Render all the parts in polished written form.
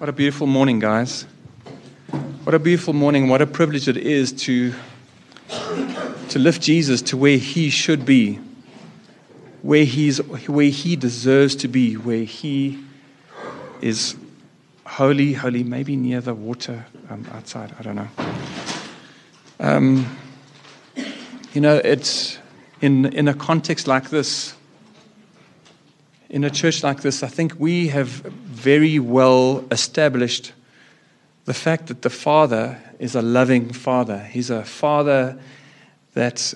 What a beautiful morning, guys. What a beautiful morning. What a privilege it is to lift Jesus to where he should be, where he deserves to be, where he is holy, maybe near the water outside. I don't know. It's in a context like this, in a church like this, I think we have very well established the fact that the Father is a loving Father. He's a Father that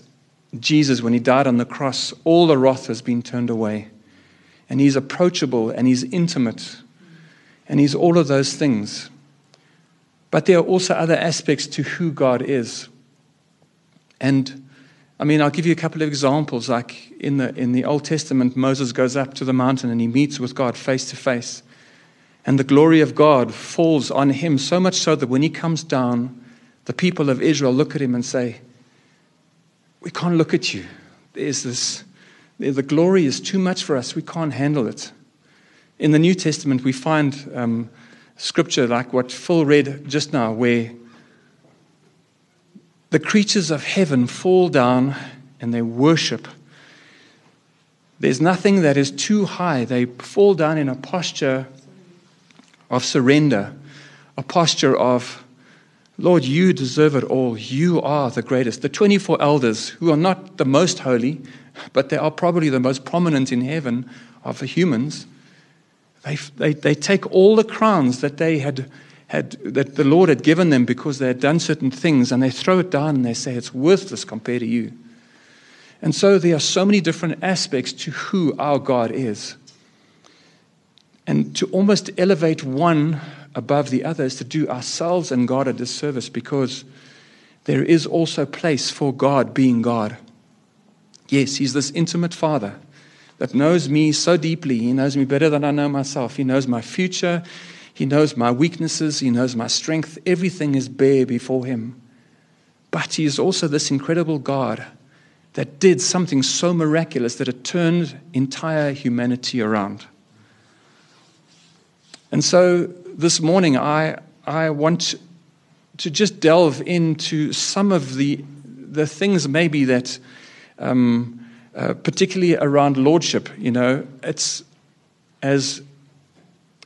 Jesus, when he died on the cross, all the wrath has been turned away. And he's approachable, and he's intimate, and he's all of those things. But there are also other aspects to who God is. And I'll give you a couple of examples. Like in the Old Testament, Moses goes up to the mountain and he meets with God face to face. And the glory of God falls on him, so much so that when he comes down, the people of Israel look at him and say, "We can't look at you. The glory is too much for us. We can't handle it." In the New Testament, we find scripture like what Phil read just now, where the creatures of heaven fall down and they worship. There's nothing that is too high. They fall down in a posture of surrender, a posture of, "Lord, you deserve it all. You are the greatest." The 24 elders, who are not the most holy, but they are probably the most prominent in heaven of the humans, they take all the crowns that they had that the Lord had given them because they had done certain things, and they throw it down and they say, "It's worthless compared to you." And so there are so many different aspects to who our God is. And to almost elevate one above the other is to do ourselves and God a disservice, because there is also place for God being God. Yes, he's this intimate Father that knows me so deeply. He knows me better than I know myself. He knows my future. He knows my weaknesses. He knows my strength. Everything is bare before him. But he is also this incredible God that did something so miraculous that it turned entire humanity around. And so this morning, I want to just delve into some of the things maybe that, particularly around lordship. It's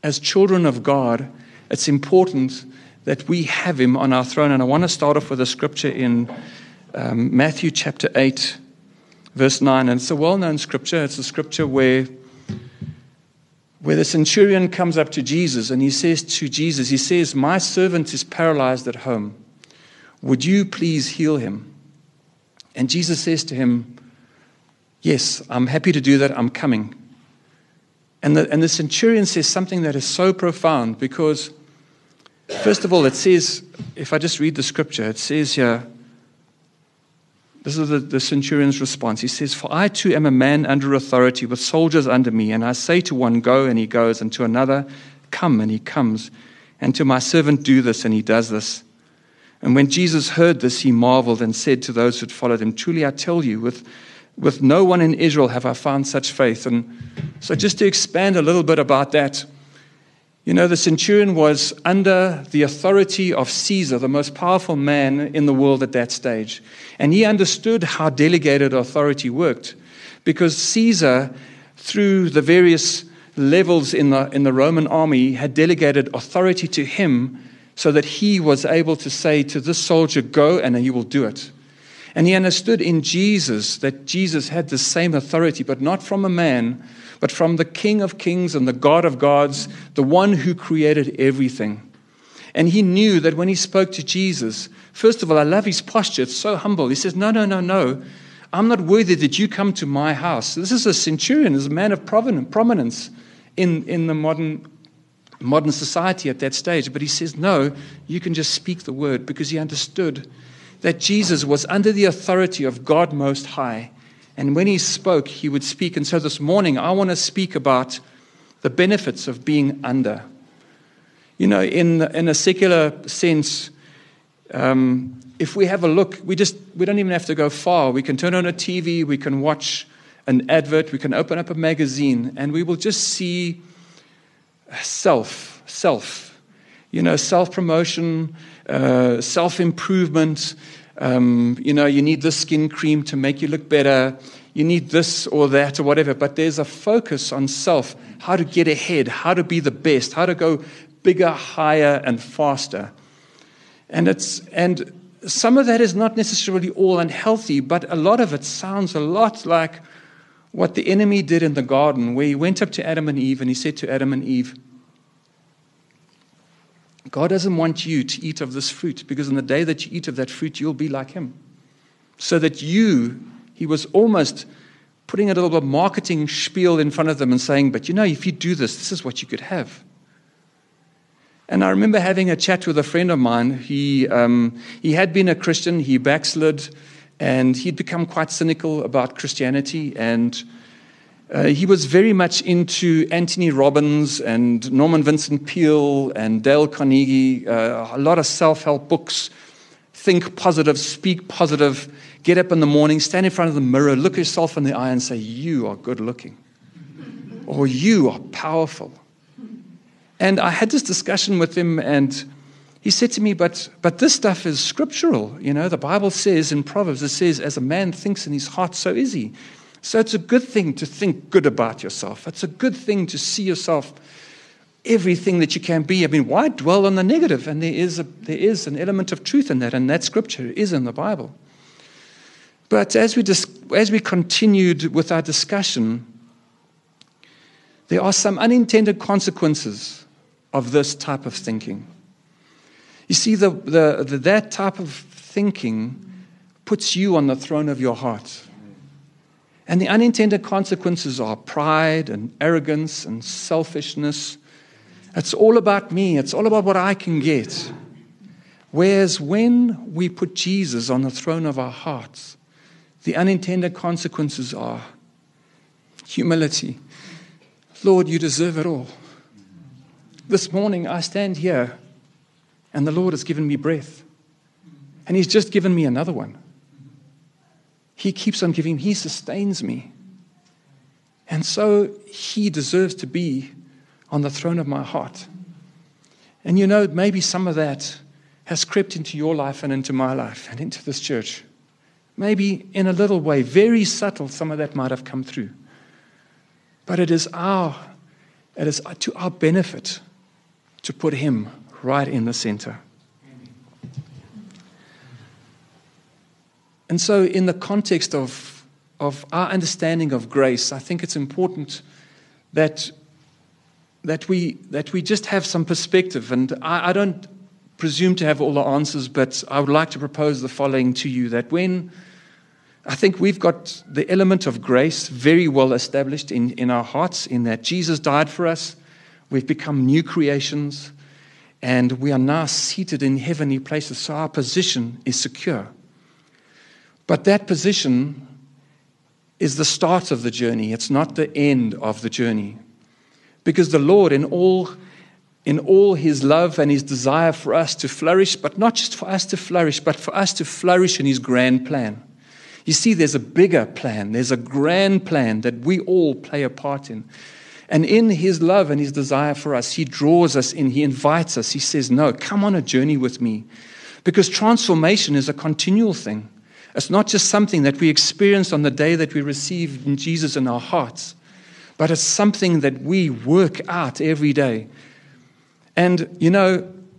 as children of God, it's important that we have him on our throne. And I want to start off with a scripture in Matthew chapter 8, verse 9. And it's a well-known scripture. It's a scripture where the centurion comes up to Jesus and he says, "My servant is paralyzed at home. Would you please heal him?" And Jesus says to him, "Yes, I'm happy to do that. I'm coming." And the centurion says something that is so profound, because, first of all, it says, if I just read the scripture, it says here, this is the centurion's response. He says, "For I too am a man under authority with soldiers under me, and I say to one, 'Go,' and he goes, and to another, 'Come,' and he comes, and to my servant, 'Do this,' and he does this." And when Jesus heard this, he marveled and said to those who had followed him, "Truly I tell you, with no one in Israel have I found such faith." And so just to expand a little bit about that, the centurion was under the authority of Caesar, the most powerful man in the world at that stage. And he understood how delegated authority worked, because Caesar, through the various levels in the Roman army, had delegated authority to him so that he was able to say to this soldier, "Go," and he will do it. And he understood in Jesus that Jesus had the same authority, but not from a man, but from the King of Kings and the God of Gods, the one who created everything. And he knew that when he spoke to Jesus, first of all, I love his posture. It's so humble. He says, No. I'm not worthy that you come to my house." This is a centurion, is a man of prominence in the modern society at that stage. But he says, "No, you can just speak the word," because he understood that Jesus was under the authority of God Most High. And when he spoke, he would speak. And so this morning, I want to speak about the benefits of being under. In a secular sense, if we have a look, we don't even have to go far. We can turn on a TV, we can watch an advert, we can open up a magazine, and we will just see self. you know, self-promotion, self-improvement. You need this skin cream to make you look better. You need this or that or whatever. But there's a focus on self, how to get ahead, how to be the best, how to go bigger, higher, and faster. And some of that is not necessarily all unhealthy, but a lot of it sounds a lot like what the enemy did in the garden, where he went up to Adam and Eve and he said to Adam and Eve, God doesn't want you to eat of this fruit, because on the day that you eat of that fruit, you'll be like him. So that he was almost putting a little bit of marketing spiel in front of them and saying, but if you do this, this is what you could have. And I remember having a chat with a friend of mine. He had been a Christian, he backslid, and he'd become quite cynical about Christianity. And he was very much into Anthony Robbins and Norman Vincent Peale and Dale Carnegie, a lot of self-help books. Think positive, speak positive, get up in the morning, stand in front of the mirror, look yourself in the eye and say, you are good looking, or you are powerful. And I had this discussion with him, and he said to me, but this stuff is scriptural. The Bible says in Proverbs, it says, as a man thinks in his heart, so is he. So it's a good thing to think good about yourself. It's a good thing to see yourself everything that you can be. I mean, why dwell on the negative? And there is an element of truth in that, and that scripture is in the Bible. But as we continued with our discussion, there are some unintended consequences of this type of thinking. You see, that type of thinking puts you on the throne of your heart. And the unintended consequences are pride and arrogance and selfishness. It's all about me. It's all about what I can get. Whereas when we put Jesus on the throne of our hearts, the unintended consequences are humility. Lord, you deserve it all. This morning I stand here and the Lord has given me breath. And he's just given me another one. He keeps on giving. He sustains me. And so he deserves to be on the throne of my heart. And maybe some of that has crept into your life and into my life and into this church. Maybe in a little way, very subtle, some of that might have come through. But it is to our benefit to put him right in the center. And so in the context of our understanding of grace, I think it's important that we just have some perspective. And I don't presume to have all the answers, but I would like to propose the following to you, that I think we've got the element of grace very well established in our hearts, in that Jesus died for us, we've become new creations, and we are now seated in heavenly places, so our position is secure. But that position is the start of the journey. It's not the end of the journey. Because the Lord, in all his love and his desire for us to flourish, but not just for us to flourish, but for us to flourish in his grand plan. You see, there's a bigger plan. There's a grand plan that we all play a part in. And in his love and his desire for us, he draws us in. He invites us. He says, no, come on a journey with me. Because transformation is a continual thing. It's not just something that we experience on the day that we receive Jesus in our hearts, but it's something that we work out every day. And,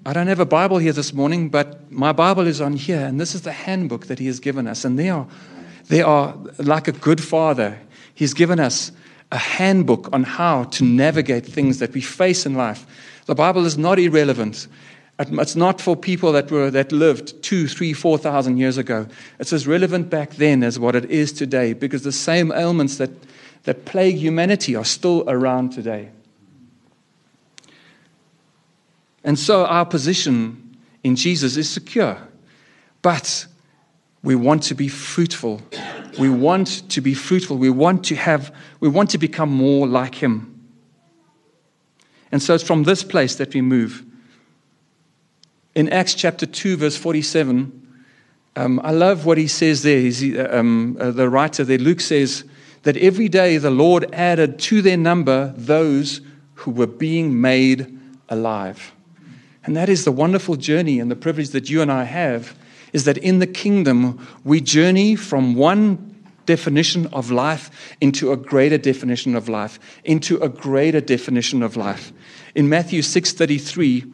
I don't have a Bible here this morning, but my Bible is on here, and this is the handbook that he has given us. And they are like a good father. He's given us a handbook on how to navigate things that we face in life. The Bible is not irrelevant. It's not for people that lived 2,000, 3,000, 4,000 years ago. It's as relevant back then as what it is today, because the same ailments that plague humanity are still around today. And so our position in Jesus is secure, but we want to be fruitful. We want to be fruitful. We want to become more like him. And so it's from this place that we move. In Acts chapter 2, verse 47, I love what he says there. The writer there, Luke, says that every day the Lord added to their number those who were being made alive. And that is the wonderful journey and the privilege that you and I have, is that in the kingdom, we journey from one definition of life into a greater definition of life, into a greater definition of life. In Matthew 6:33,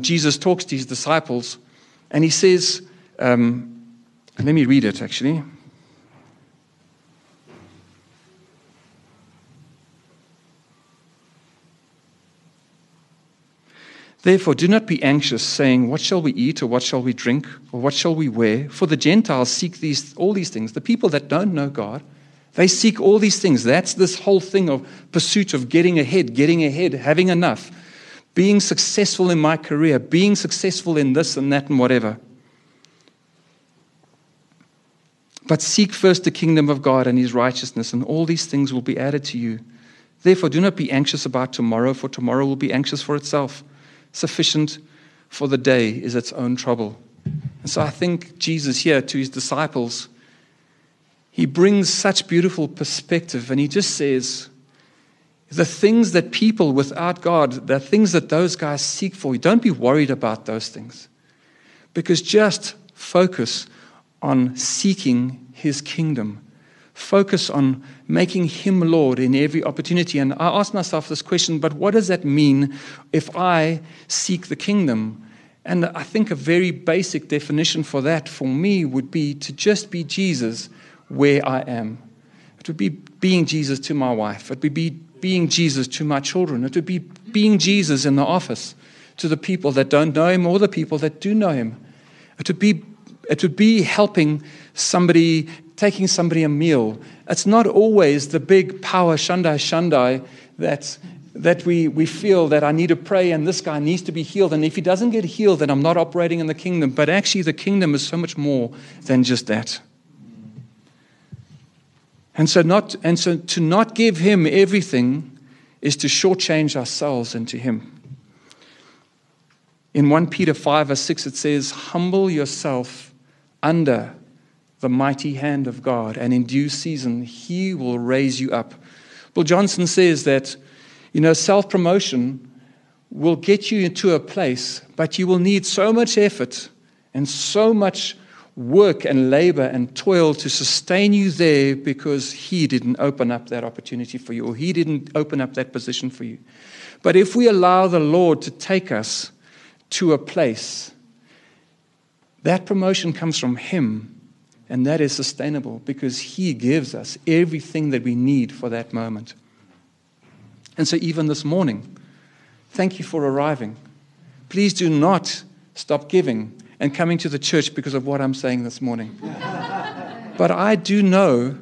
Jesus talks to his disciples, and he says, let me read it actually. Therefore, do not be anxious, saying, what shall we eat, or what shall we drink, or what shall we wear? For the Gentiles seek all these things. The people that don't know God, they seek all these things. That's this whole thing of pursuit of getting ahead, having enough, being successful in my career, being successful in this and that and whatever. But seek first the kingdom of God and his righteousness, and all these things will be added to you. Therefore, do not be anxious about tomorrow, for tomorrow will be anxious for itself. Sufficient for the day is its own trouble. And so I think Jesus here to his disciples, he brings such beautiful perspective, and he just says, the things that people without God, the things that those guys seek for, don't be worried about those things. Because just focus on seeking his kingdom. Focus on making him Lord in every opportunity. And I ask myself this question, but what does that mean if I seek the kingdom? And I think a very basic definition for that for me would be to just be Jesus where I am. It would be being Jesus to my wife. It would be being Jesus to my children. It would be being Jesus in the office to the people that don't know him or the people that do know him. It would be helping somebody, taking somebody a meal. It's not always the big power shandai that we feel that I need to pray and this guy needs to be healed. And if he doesn't get healed, then I'm not operating in the kingdom. But actually the kingdom is so much more than just that. And so to not give him everything is to shortchange ourselves into him. In 1 Peter 5:6, it says, humble yourself under the mighty hand of God, and in due season, he will raise you up. Bill Johnson says that, self-promotion will get you into a place, but you will need so much effort and so much work and labor and toil to sustain you there, because he didn't open up that opportunity for you, or he didn't open up that position for you. But if we allow the Lord to take us to a place, that promotion comes from him, and that is sustainable because he gives us everything that we need for that moment. And so even this morning, thank you for arriving. Please do not stop giving and coming to the church because of what I'm saying this morning. But I do know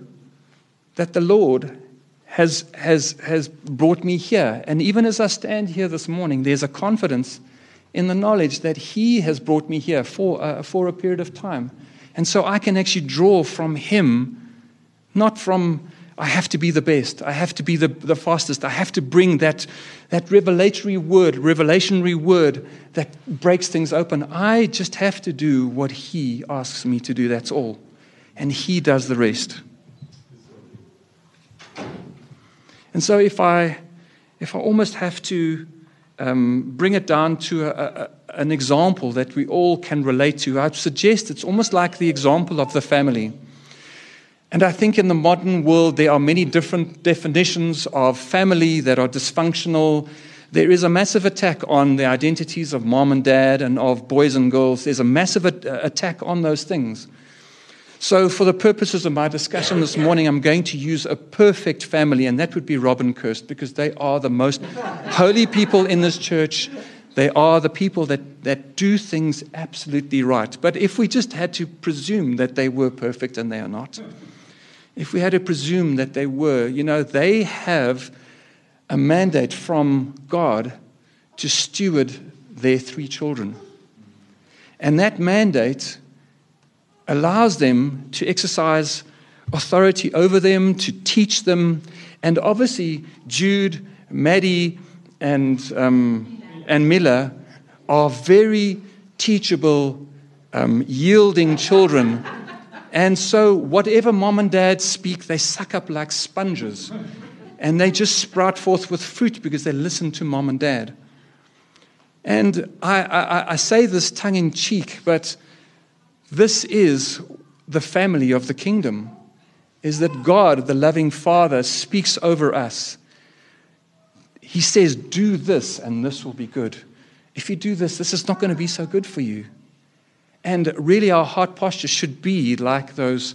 that the Lord has brought me here, and even as I stand here this morning, there's a confidence in the knowledge that he has brought me here for a period of time. And so I can actually draw from him, not from I have to be the best, I have to be the fastest, I have to bring that revelationary word that breaks things open. I just have to do what he asks me to do, that's all. And he does the rest. And so if I almost have to bring it down to an example that we all can relate to, I'd suggest it's almost like the example of the family. And I think in the modern world, there are many different definitions of family that are dysfunctional. There is a massive attack on the identities of mom and dad and of boys and girls. There's a massive attack on those things. So for the purposes of my discussion this morning, I'm going to use a perfect family, and that would be Robin Kirst, because they are the most holy people in this church. They are the people that do things absolutely right. But if we just had to presume that they were perfect, and they are not, if we had to presume that they were, they have a mandate from God to steward their 3 children. And that mandate allows them to exercise authority over them, to teach them. And obviously, Jude, Maddie, and Mila are very teachable, yielding children. And so whatever mom and dad speak, they suck up like sponges. And they just sprout forth with fruit because they listen to mom and dad. And I say this tongue-in-cheek, but this is the family of the kingdom, is that God, the loving Father, speaks over us. He says, do this, and this will be good. If you do this, this is not going to be so good for you. And really our heart posture should be like those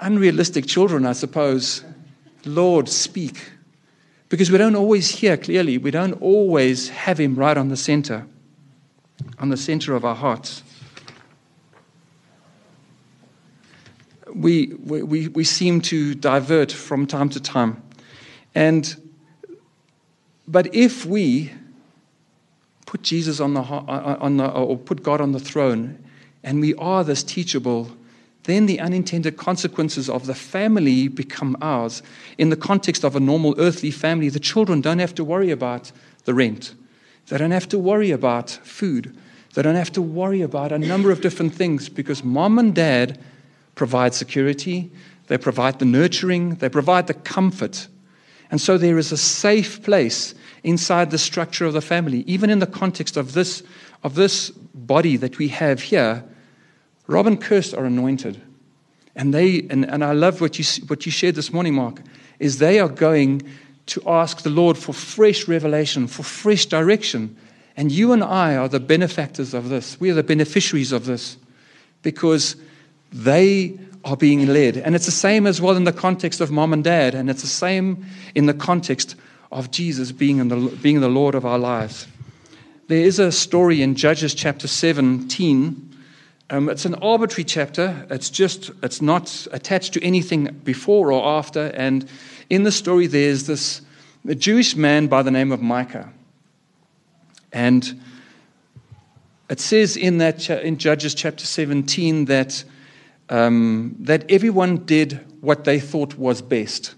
unrealistic children, I suppose. Lord, speak. Because we don't always hear clearly. We don't always have him right on the center of our hearts. We seem to divert from time to time. But if we put Jesus or put God on the throne, and we are this teachable, then the unintended consequences of the family become ours. In the context of a normal earthly family, the children don't have to worry about the rent. They don't have to worry about food. They don't have to worry about a number of different things, because mom and dad provide security, they provide the nurturing, they provide the comfort. And so there is a safe place inside the structure of the family. Even in the context of this body that we have here, Robin Kirst are anointed. And I love what you shared this morning, Mark, is they are going to ask the Lord for fresh revelation, for fresh direction. And you and I are the benefactors of this. We are the beneficiaries of this, because they are being led. And it's the same as well in the context of mom and dad, and it's the same in the context of Jesus being the Lord of our lives. There is a story in Judges chapter 17. It's an arbitrary chapter. It's not attached to anything before or after. And in the story, there's this Jewish man by the name of Micah. And it says in Judges chapter 17 that everyone did what they thought was best.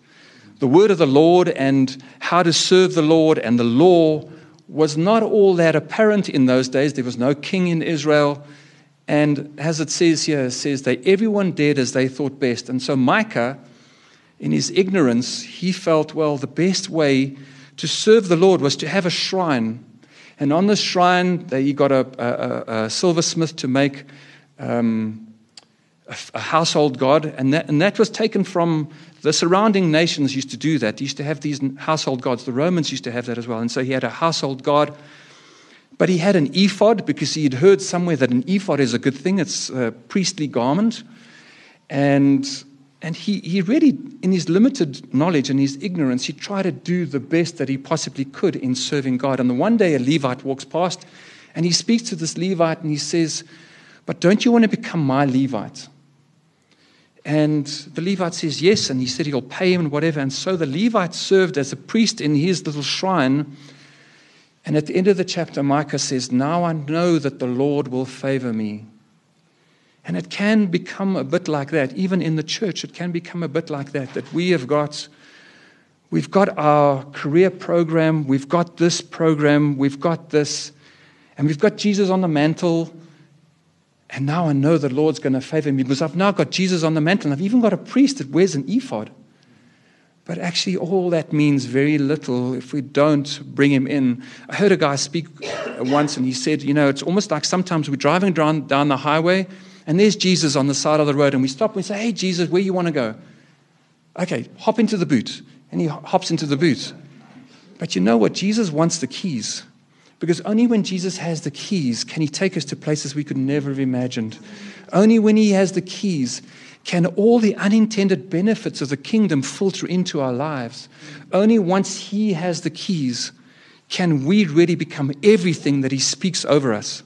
The word of the Lord and how to serve the Lord and the law was not all that apparent in those days. There was no king in Israel. And as it says here, it says that everyone did as they thought best. And so Micah, in his ignorance, he felt, well, the best way to serve the Lord was to have a shrine. And on this shrine, he got a silversmith to make a household god, and that was taken from the surrounding nations. Used to do that. They used to have these household gods. The Romans used to have that as well. And so he had a household god, but he had an ephod, because he had heard somewhere that an ephod is a good thing. It's a priestly garment, and he really, in his limited knowledge and his ignorance, he tried to do the best that he possibly could in serving God. And the one day a Levite walks past, and he speaks to this Levite, and he says, "But don't you want to become my Levite?" And the Levite says yes, and he said he'll pay him and whatever. And so the Levite served as a priest in his little shrine. And at the end of the chapter, Micah says, "Now I know that the Lord will favor me." And it can become a bit like that. Even in the church, it can become a bit like that, that we've got our career program, we've got this program, we've got this, and we've got Jesus on the mantle. And now I know the Lord's going to favor me because I've now got Jesus on the mantle, and I've even got a priest that wears an ephod. But actually, all that means very little if we don't bring him in. I heard a guy speak once, and he said, it's almost like sometimes we're driving down the highway, and there's Jesus on the side of the road, and we stop and we say, "Hey, Jesus, where you want to go?" "Okay, hop into the boot." And he hops into the boot. But you know what? Jesus wants the keys. Because only when Jesus has the keys can he take us to places we could never have imagined. Only when he has the keys can all the unintended benefits of the kingdom filter into our lives. Only once he has the keys can we really become everything that he speaks over us.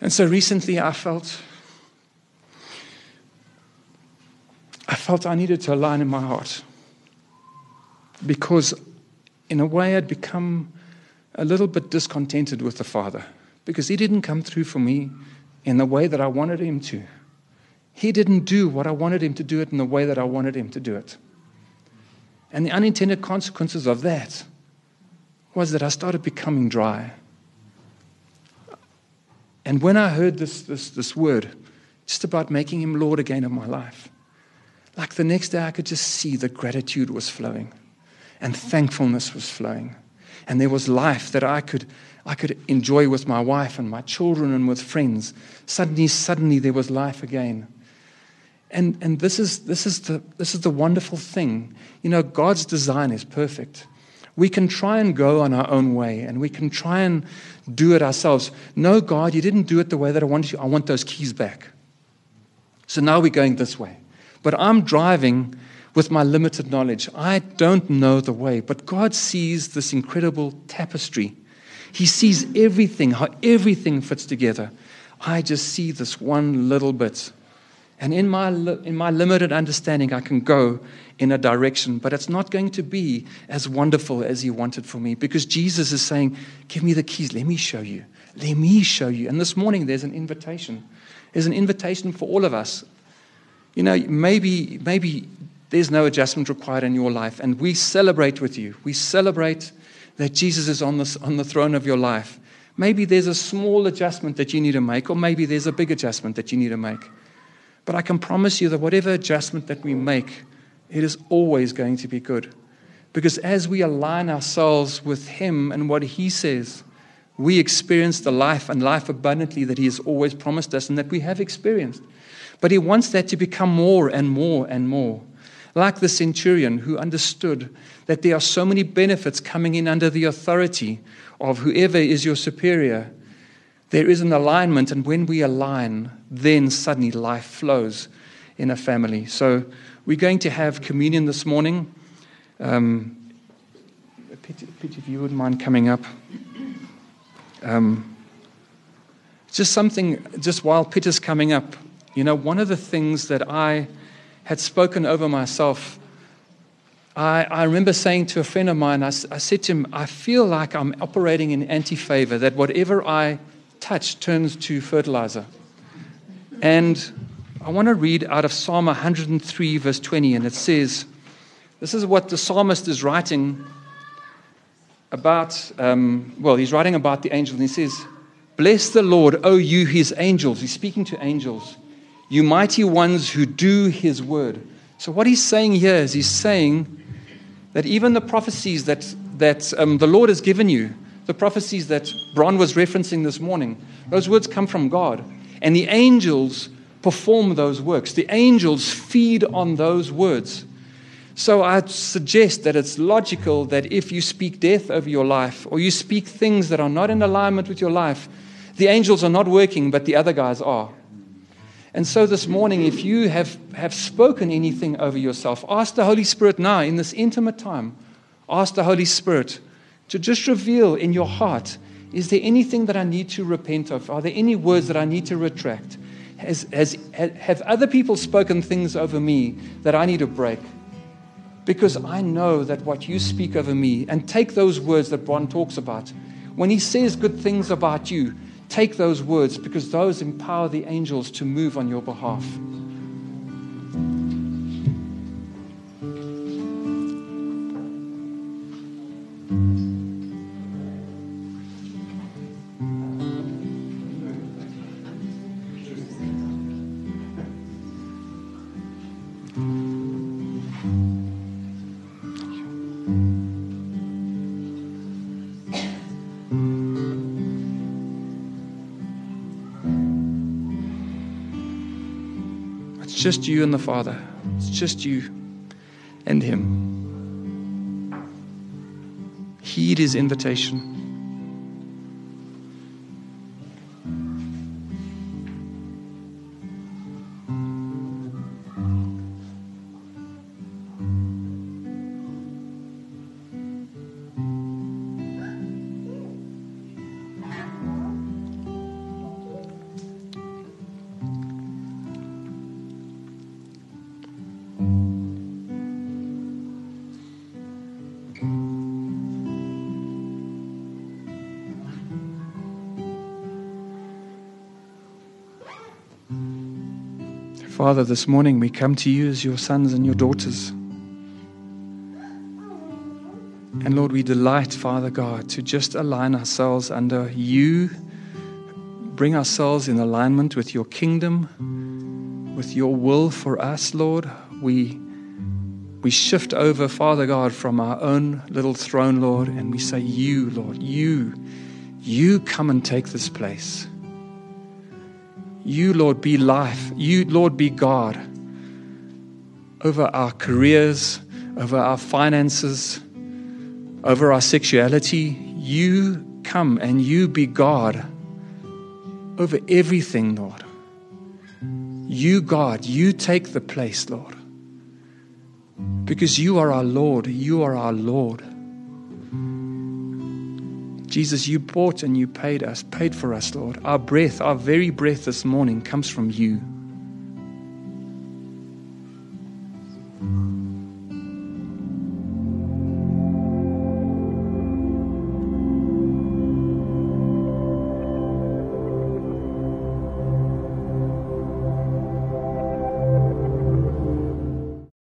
And so recently I felt I needed to align in my heart, because in a way I'd become a little bit discontented with the Father, because he didn't come through for me in the way that I wanted him to. He didn't do what I wanted him to do it in the way that I wanted him to do it. And the unintended consequences of that was that I started becoming dry. And when I heard this word, just about making him Lord again of my life, Like the next day, I could just see that gratitude was flowing and thankfulness was flowing. And there was life that I could enjoy with my wife and my children and with friends. Suddenly there was life again. And this is the wonderful thing. You know, God's design is perfect. We can try and go on our own way, and we can try and do it ourselves. No, God, you didn't do it the way that I wanted you. I want those keys back. So now we're going this way. But I'm driving with my limited knowledge. I don't know the way, but God sees this incredible tapestry. He sees everything, how everything fits together. I just see this one little bit. And in my limited understanding, I can go in a direction, but it's not going to be as wonderful as He wanted for me, because Jesus is saying, give me the keys. Let me show you. Let me show you. And this morning, there's an invitation. There's an invitation for all of us. You know, maybe there's no adjustment required in your life, and we celebrate with you. We celebrate that Jesus is on the throne of your life. Maybe there's a small adjustment that you need to make, or maybe there's a big adjustment that you need to make. But I can promise you that whatever adjustment that we make, it is always going to be good. Because as we align ourselves with Him and what He says, we experience the life and life abundantly that He has always promised us and that we have experienced. But He wants that to become more and more and more. Like the centurion who understood that there are so many benefits coming in under the authority of whoever is your superior. There is an alignment, and when we align, then suddenly life flows in a family. So we're going to have communion this morning. Pete, if you wouldn't mind coming up. Just while Pete is coming up, you know, one of the things that I had spoken over myself, I remember saying to a friend of mine, I said to him, I feel like I'm operating in anti-favor, that whatever I touch turns to fertilizer. And I want to read out of Psalm 103, verse 20, and it says, this is what the psalmist is writing about, he's writing about the angels, and he says, bless the Lord, O you, His angels. He's speaking to angels. You mighty ones who do His word. So what he's saying here is he's saying that even the prophecies that the Lord has given you, the prophecies that Bron was referencing this morning, those words come from God. And the angels perform those works. The angels feed on those words. So I suggest that it's logical that if you speak death over your life, or you speak things that are not in alignment with your life, the angels are not working, but the other guys are. And so this morning, if you have spoken anything over yourself, ask the Holy Spirit now, in this intimate time, ask the Holy Spirit to just reveal in your heart, is there anything that I need to repent of? Are there any words that I need to retract? Have other people spoken things over me that I need to break? Because I know that what you speak over me, and take those words that Bron talks about. When he says good things about you, take those words, because those empower the angels to move on your behalf. It's just you and the Father. It's just you and Him. Heed His invitation. Father, this morning we come to you as your sons and your daughters. And Lord, we delight, Father God, to just align ourselves under you, bring ourselves in alignment with your kingdom, with your will for us, Lord, we shift over, Father God, from our own little throne, Lord, and we say, you, Lord, you come and take this place. You, Lord, be life. You, Lord, be God over our careers, over our finances, over our sexuality. You come and you be God over everything, Lord. You, God, you take the place, Lord, because you are our Lord. You are our Lord. Jesus, you bought and you paid for us, Lord. Our breath, our very breath this morning comes from you.